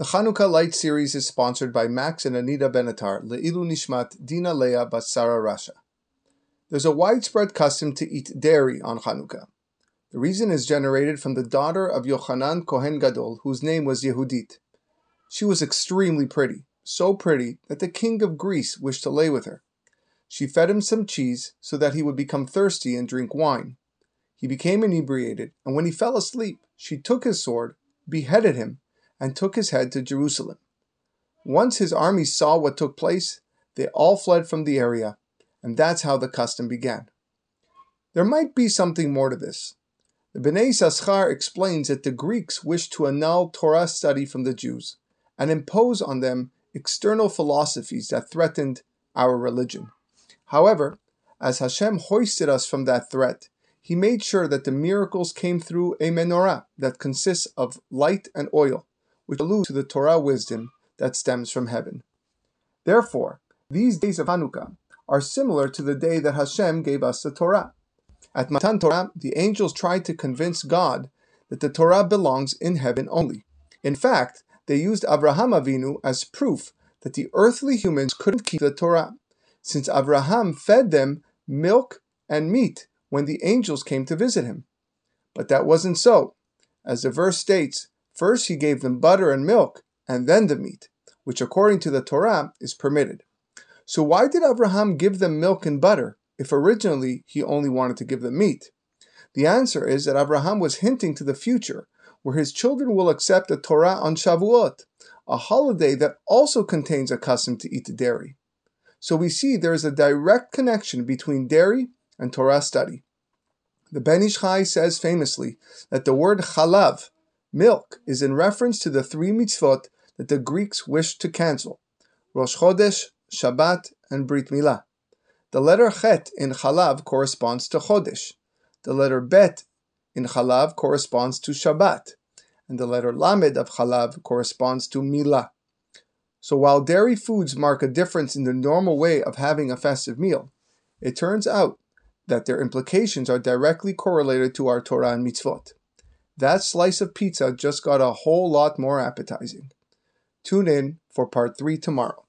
The Chanukah Light series is sponsored by Max and Anita Benatar, Le'ilu Nishmat, Dina Leah Basara Rasha. There's a widespread custom to eat dairy on Chanukah. The reason is generated from the daughter of Yohanan Kohen Gadol, whose name was Yehudit. She was extremely pretty, so pretty that the king of Greece wished to lay with her. She fed him some cheese so that he would become thirsty and drink wine. He became inebriated, and when he fell asleep, she took his sword, beheaded him, and took his head to Jerusalem. Once his army saw what took place, they all fled from the area, and that's how the custom began. There might be something more to this. The Bnei Yissaschar explains that the Greeks wished to annul Torah study from the Jews and impose on them external philosophies that threatened our religion. However, as Hashem hoisted us from that threat, He made sure that the miracles came through a menorah that consists of light and oil, which alludes to the Torah wisdom that stems from heaven. Therefore, these days of Hanukkah are similar to the day that Hashem gave us the Torah. At Matan Torah, the angels tried to convince God that the Torah belongs in heaven only. In fact, they used Abraham Avinu as proof that the earthly humans couldn't keep the Torah, since Abraham fed them milk and meat when the angels came to visit him. But that wasn't so. As the verse states, first he gave them butter and milk, and then the meat, which according to the Torah is permitted. So why did Abraham give them milk and butter, if originally he only wanted to give them meat? The answer is that Abraham was hinting to the future, where his children will accept the Torah on Shavuot, a holiday that also contains a custom to eat dairy. So we see there is a direct connection between dairy and Torah study. The Ben Ish Chai says famously that the word chalav, milk, is in reference to the three mitzvot that the Greeks wished to cancel: Rosh Chodesh, Shabbat, and Brit Milah. The letter Chet in Chalav corresponds to Chodesh. The letter Bet in Chalav corresponds to Shabbat. And the letter Lamed of Chalav corresponds to Milah. So while dairy foods mark a difference in the normal way of having a festive meal, it turns out that their implications are directly correlated to our Torah and mitzvot. That slice of pizza just got a whole lot more appetizing. Tune in for part 3 tomorrow.